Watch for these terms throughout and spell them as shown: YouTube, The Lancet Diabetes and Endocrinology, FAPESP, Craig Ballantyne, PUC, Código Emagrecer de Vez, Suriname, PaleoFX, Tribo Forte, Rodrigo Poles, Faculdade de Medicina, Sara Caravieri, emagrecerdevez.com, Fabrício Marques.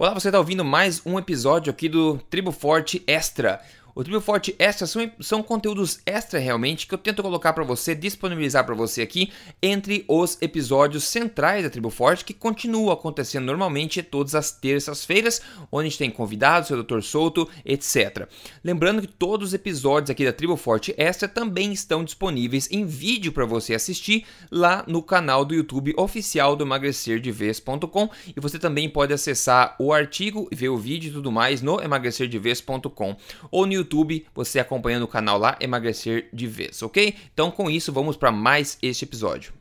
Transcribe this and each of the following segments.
Olá, você está ouvindo mais um episódio aqui do Tribo Forte Extra. O Tribo Forte Extra são conteúdos extra realmente que eu tento colocar para você, disponibilizar para você aqui entre os episódios centrais da Tribo Forte, que continua acontecendo normalmente todas as terças-feiras, onde a gente tem convidados, doutor Souto, etc. Lembrando que todos os episódios aqui da Tribo Forte Extra também estão disponíveis em vídeo para você assistir lá no canal do YouTube oficial do emagrecerdevez.com, e você também pode acessar o artigo e ver o vídeo e tudo mais no emagrecerdevez.com ou no YouTube, você acompanhando o canal lá, Emagrecer de Vez, ok? Então, com isso, vamos para mais este episódio.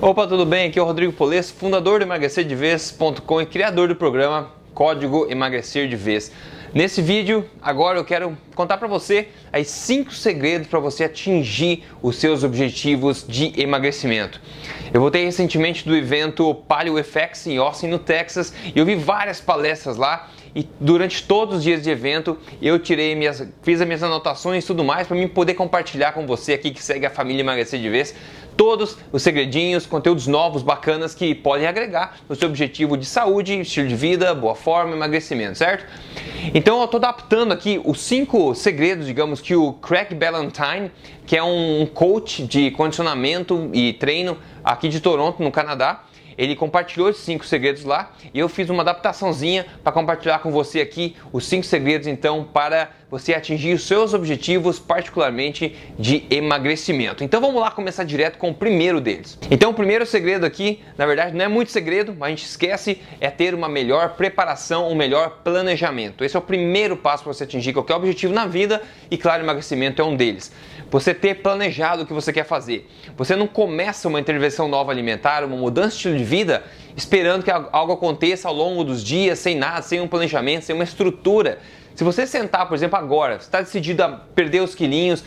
Opa, tudo bem? Aqui é o Rodrigo Poles, fundador do emagrecerdevez.com e criador do programa Código Emagrecer de Vez. Nesse vídeo, agora eu quero contar para você as 5 segredos para você atingir os seus objetivos de emagrecimento. Eu voltei recentemente do evento PaleoFX em Austin, no Texas, e eu vi várias palestras lá. E durante todos os dias de evento, eu fiz as minhas anotações e tudo mais para mim poder compartilhar com você aqui que segue a família Emagrecer de Vez todos os segredinhos, conteúdos novos, bacanas que podem agregar no seu objetivo de saúde, estilo de vida, boa forma, emagrecimento, certo? Então eu estou adaptando aqui os 5 segredos, digamos, que o Craig Ballantyne, que é um coach de condicionamento e treino aqui de Toronto, no Canadá, ele compartilhou esses 5 segredos lá e eu fiz uma adaptaçãozinha para compartilhar com você aqui os 5 segredos então para você atingir os seus objetivos, particularmente de emagrecimento. Então vamos lá começar direto com o primeiro deles. Então o primeiro segredo aqui, na verdade não é muito segredo, mas a gente esquece, é ter uma melhor preparação, um melhor planejamento. Esse é o primeiro passo para você atingir qualquer objetivo na vida e claro, emagrecimento é um deles. Você ter planejado o que você quer fazer. Você não começa uma intervenção nova alimentar, uma mudança de estilo de vida, esperando que algo aconteça ao longo dos dias, sem nada, sem um planejamento, sem uma estrutura. Se você sentar, por exemplo, agora, você está decidido a perder os quilinhos,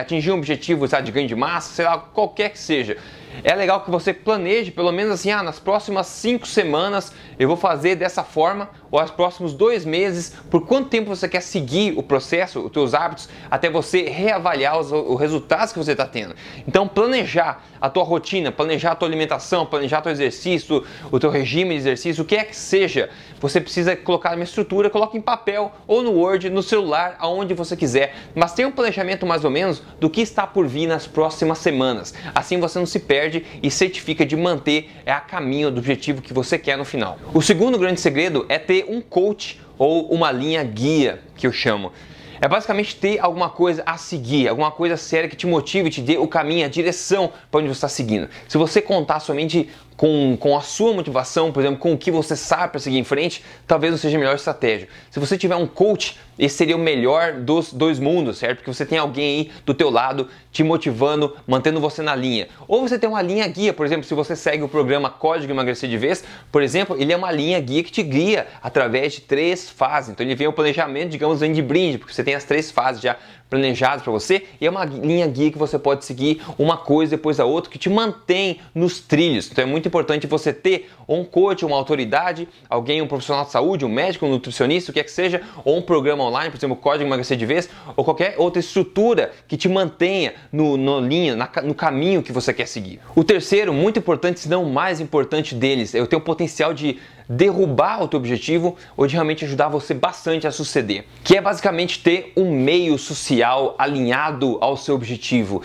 atingir um objetivo, sabe, de ganho de massa, sei lá, qualquer que seja, é legal que você planeje, pelo menos assim, nas próximas 5 semanas eu vou fazer dessa forma, ou aos próximos 2 meses, por quanto tempo você quer seguir o processo, os seus hábitos, até você reavaliar os resultados que você está tendo. Então, planejar a tua rotina, planejar a tua alimentação, planejar o teu exercício, o teu regime de exercício, o que é que seja, você precisa colocar uma estrutura, coloca em papel, ou no Word, no celular, aonde você quiser, mas tem um planejamento mais ou menos do que está por vir nas próximas semanas. Assim você não se perde e certifica de manter a caminho do objetivo que você quer no final. O segundo grande segredo é ter um coach ou uma linha guia, que eu chamo. É basicamente ter alguma coisa a seguir, alguma coisa séria que te motive, te dê o caminho, a direção para onde você está seguindo. Se você contar somente com a sua motivação, por exemplo, com o que você sabe para seguir em frente, talvez não seja a melhor estratégia. Se você tiver um coach, esse seria o melhor dos 2 mundos, certo? Porque você tem alguém aí do teu lado te motivando, mantendo você na linha. Ou você tem uma linha guia, por exemplo, se você segue o programa Código Emagrecer de Vez, por exemplo, ele é uma linha guia que te guia através de 3 fases. Então ele vem o planejamento, digamos, vem de brinde, porque você tem as 3 fases já planejadas para você, e é uma linha guia que você pode seguir uma coisa depois da outra, que te mantém nos trilhos. Então é muito importante você ter um coach, uma autoridade, alguém, um profissional de saúde, um médico, um nutricionista, o que é que seja, ou um programa online, por exemplo, o Código Emagrecer de Vez, ou qualquer outra estrutura que te mantenha no caminho que você quer seguir. O terceiro, muito importante, se não o mais importante deles, é ter o potencial de derrubar o teu objetivo ou de realmente ajudar você bastante a suceder, que é basicamente ter um meio social alinhado ao seu objetivo,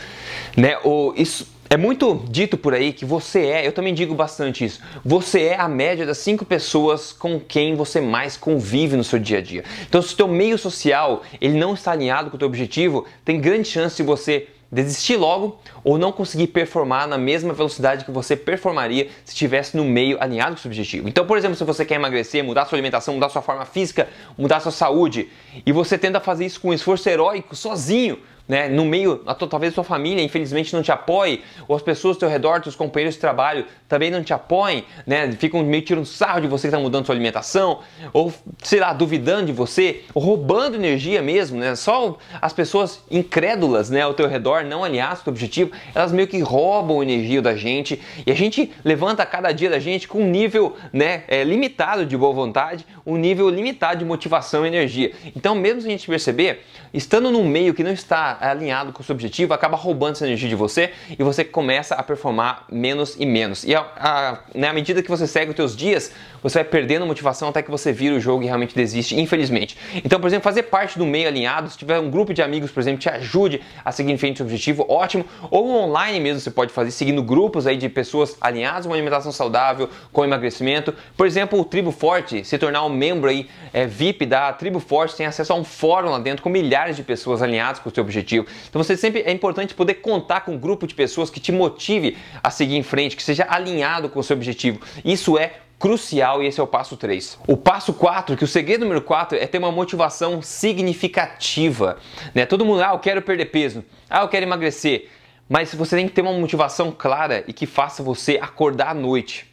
né? Isso é muito dito por aí que eu também digo bastante isso, você é a média das 5 pessoas com quem você mais convive no seu dia a dia. Então se o teu meio social ele não está alinhado com o teu objetivo, tem grande chance de você desistir logo ou não conseguir performar na mesma velocidade que você performaria se estivesse no meio alinhado com o objetivo. Então, por exemplo, se você quer emagrecer, mudar sua alimentação, mudar sua forma física, mudar sua saúde, e você tenta fazer isso com um esforço heróico, sozinho, né, no meio, talvez sua família infelizmente não te apoie, ou as pessoas ao teu redor, seus companheiros de trabalho também não te apoiem, né, ficam meio tirando sarro de você que está mudando sua alimentação, ou sei lá, duvidando de você, ou roubando energia mesmo, né, só as pessoas incrédulas, né, ao teu redor, não alinhadas com o teu objetivo, elas meio que roubam energia da gente, e a gente levanta cada dia da gente com um nível, né, limitado de boa vontade, um nível limitado de motivação e energia. Então mesmo se a gente perceber, estando num meio que não está alinhado com o seu objetivo, acaba roubando essa energia de você e você começa a performar menos e menos. E à medida que você segue os seus dias, você vai perdendo motivação até que você vira o jogo e realmente desiste, infelizmente. Então, por exemplo, fazer parte do meio alinhado, se tiver um grupo de amigos, por exemplo, te ajude a seguir em frente o objetivo, ótimo. Ou online mesmo você pode fazer, seguindo grupos aí de pessoas alinhadas, uma alimentação saudável, com emagrecimento. Por exemplo, o Tribo Forte, se tornar um membro aí, VIP da Tribo Forte, tem acesso a um fórum lá dentro com milhares de pessoas alinhadas com o seu objetivo. Então você sempre é importante poder contar com um grupo de pessoas que te motive a seguir em frente, que seja alinhado com o seu objetivo. Isso é crucial e esse é o passo 3. O passo 4, que o segredo número 4 é ter uma motivação significativa, né? Todo mundo, eu quero perder peso, eu quero emagrecer, mas você tem que ter uma motivação clara e que faça você acordar à noite.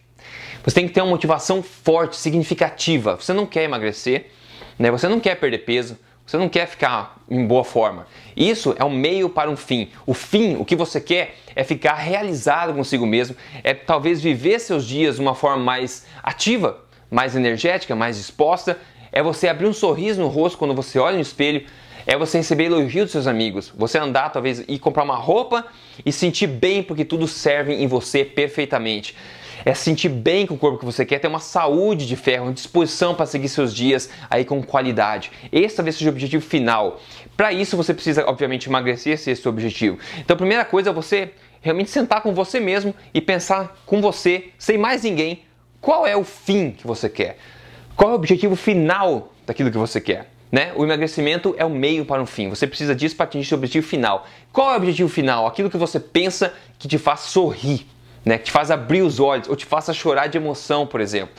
Você tem que ter uma motivação forte, significativa. Você não quer emagrecer, né? Você não quer perder peso, você não quer ficar em boa forma. Isso é um meio para um fim. O fim, o que você quer é ficar realizado consigo mesmo, é talvez viver seus dias de uma forma mais ativa, mais energética, mais disposta, é você abrir um sorriso no rosto quando você olha no espelho, é você receber elogio dos seus amigos, você andar talvez e comprar uma roupa e sentir bem porque tudo serve em você perfeitamente. É sentir bem com o corpo que você quer, ter uma saúde de ferro, uma disposição para seguir seus dias aí com qualidade. Esse talvez seja o objetivo final. Para isso você precisa, obviamente, emagrecer, se esse é o seu objetivo. Então a primeira coisa é você realmente sentar com você mesmo e pensar com você, sem mais ninguém, qual é o fim que você quer? Qual é o objetivo final daquilo que você quer? Né? O emagrecimento é o meio para um fim. Você precisa disso para atingir seu objetivo final. Qual é o objetivo final? Aquilo que você pensa que te faz sorrir. Né, que te faz abrir os olhos ou te faça chorar de emoção, por exemplo.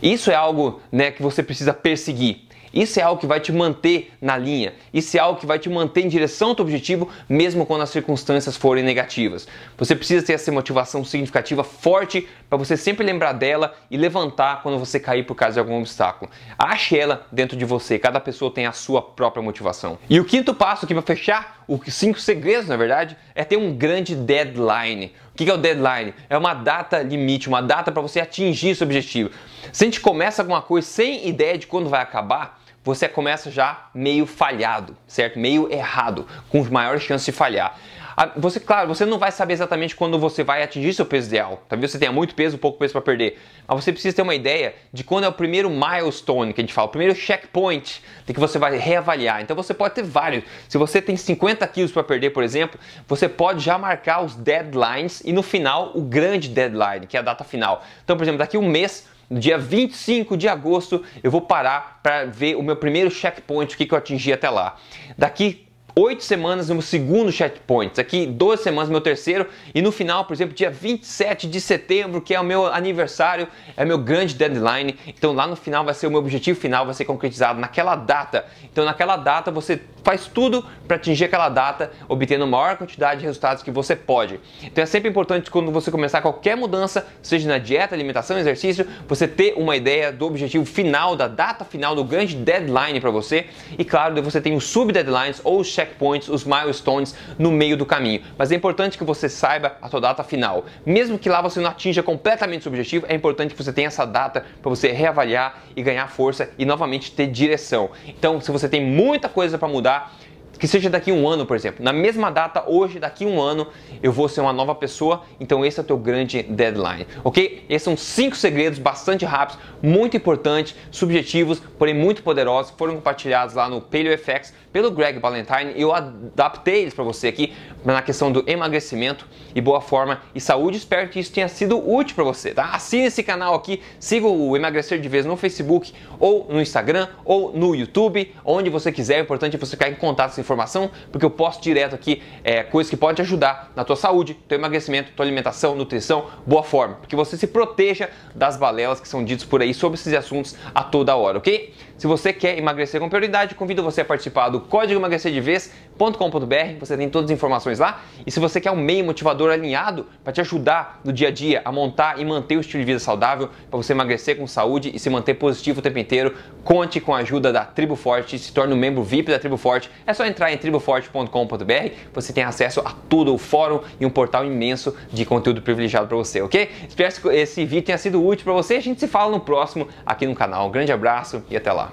Isso é algo, né, que você precisa perseguir. Isso é algo que vai te manter na linha. Isso é algo que vai te manter em direção ao teu objetivo, mesmo quando as circunstâncias forem negativas. Você precisa ter essa motivação significativa forte para você sempre lembrar dela e levantar quando você cair por causa de algum obstáculo. Ache ela dentro de você. Cada pessoa tem a sua própria motivação. E o quinto passo aqui para fechar, os 5 segredos, na verdade, é ter um grande deadline. O que é o deadline? É uma data limite, uma data para você atingir esse objetivo. Se a gente começa alguma coisa sem ideia de quando vai acabar, você começa já meio falhado, certo? Meio errado, com maior chance de falhar. Você, claro, você não vai saber exatamente quando você vai atingir seu peso ideal. Talvez você tenha muito peso, pouco peso para perder. Mas você precisa ter uma ideia de quando é o primeiro milestone, que a gente fala, o primeiro checkpoint de que você vai reavaliar. Então você pode ter vários. Se você tem 50 quilos para perder, por exemplo, você pode já marcar os deadlines e no final o grande deadline, que é a data final. Então, por exemplo, daqui a um mês, no dia 25 de agosto, eu vou parar para ver o meu primeiro checkpoint, o que eu atingi até lá. Daqui 8 semanas no meu segundo checkpoint, aqui 12 semanas no meu terceiro e no final, por exemplo, dia 27 de setembro, que é o meu aniversário, é o meu grande deadline, então lá no final vai ser o meu objetivo final, vai ser concretizado naquela data. Então naquela data você faz tudo para atingir aquela data, obtendo a maior quantidade de resultados que você pode. Então é sempre importante quando você começar qualquer mudança, seja na dieta, alimentação, exercício, você ter uma ideia do objetivo final, da data final, do grande deadline para você e claro, você tem os sub-deadlines ou os checkpoints, os milestones no meio do caminho, mas é importante que você saiba a sua data final, mesmo que lá você não atinja completamente o seu objetivo, é importante que você tenha essa data para você reavaliar e ganhar força e novamente ter direção. Então se você tem muita coisa para mudar, que seja daqui a um ano, por exemplo, na mesma data hoje, daqui a um ano, eu vou ser uma nova pessoa, então esse é o teu grande deadline, ok? Esses são 5 segredos bastante rápidos, muito importantes, subjetivos, porém muito poderosos, foram compartilhados lá no PaleoFX pelo Greg Ballantyne, eu adaptei eles para você aqui na questão do emagrecimento e boa forma e saúde, espero que isso tenha sido útil para você, tá? Assine esse canal aqui, siga o Emagrecer de Vez no Facebook, ou no Instagram, ou no YouTube, onde você quiser, o importante é você ficar em contato com essa informação, porque eu posto direto aqui coisas que podem te ajudar na tua saúde, teu emagrecimento, tua alimentação, nutrição, boa forma, porque você se proteja das balelas que são ditas por aí sobre esses assuntos a toda hora, ok? Se você quer emagrecer com prioridade, convido você a participar do Código Emagrecer de Vez.com.br, você tem todas as informações lá, e se você quer um meio motivador alinhado para te ajudar no dia a dia a montar e manter o estilo de vida saudável, para você emagrecer com saúde e se manter positivo o tempo inteiro, conte com a ajuda da Tribo Forte, se torne um membro VIP da Tribo Forte, é só entrar em triboforte.com.br, você tem acesso a todo o fórum e um portal imenso de conteúdo privilegiado para você, ok? Espero que esse vídeo tenha sido útil para você, a gente se fala no próximo aqui no canal, um grande abraço e até lá!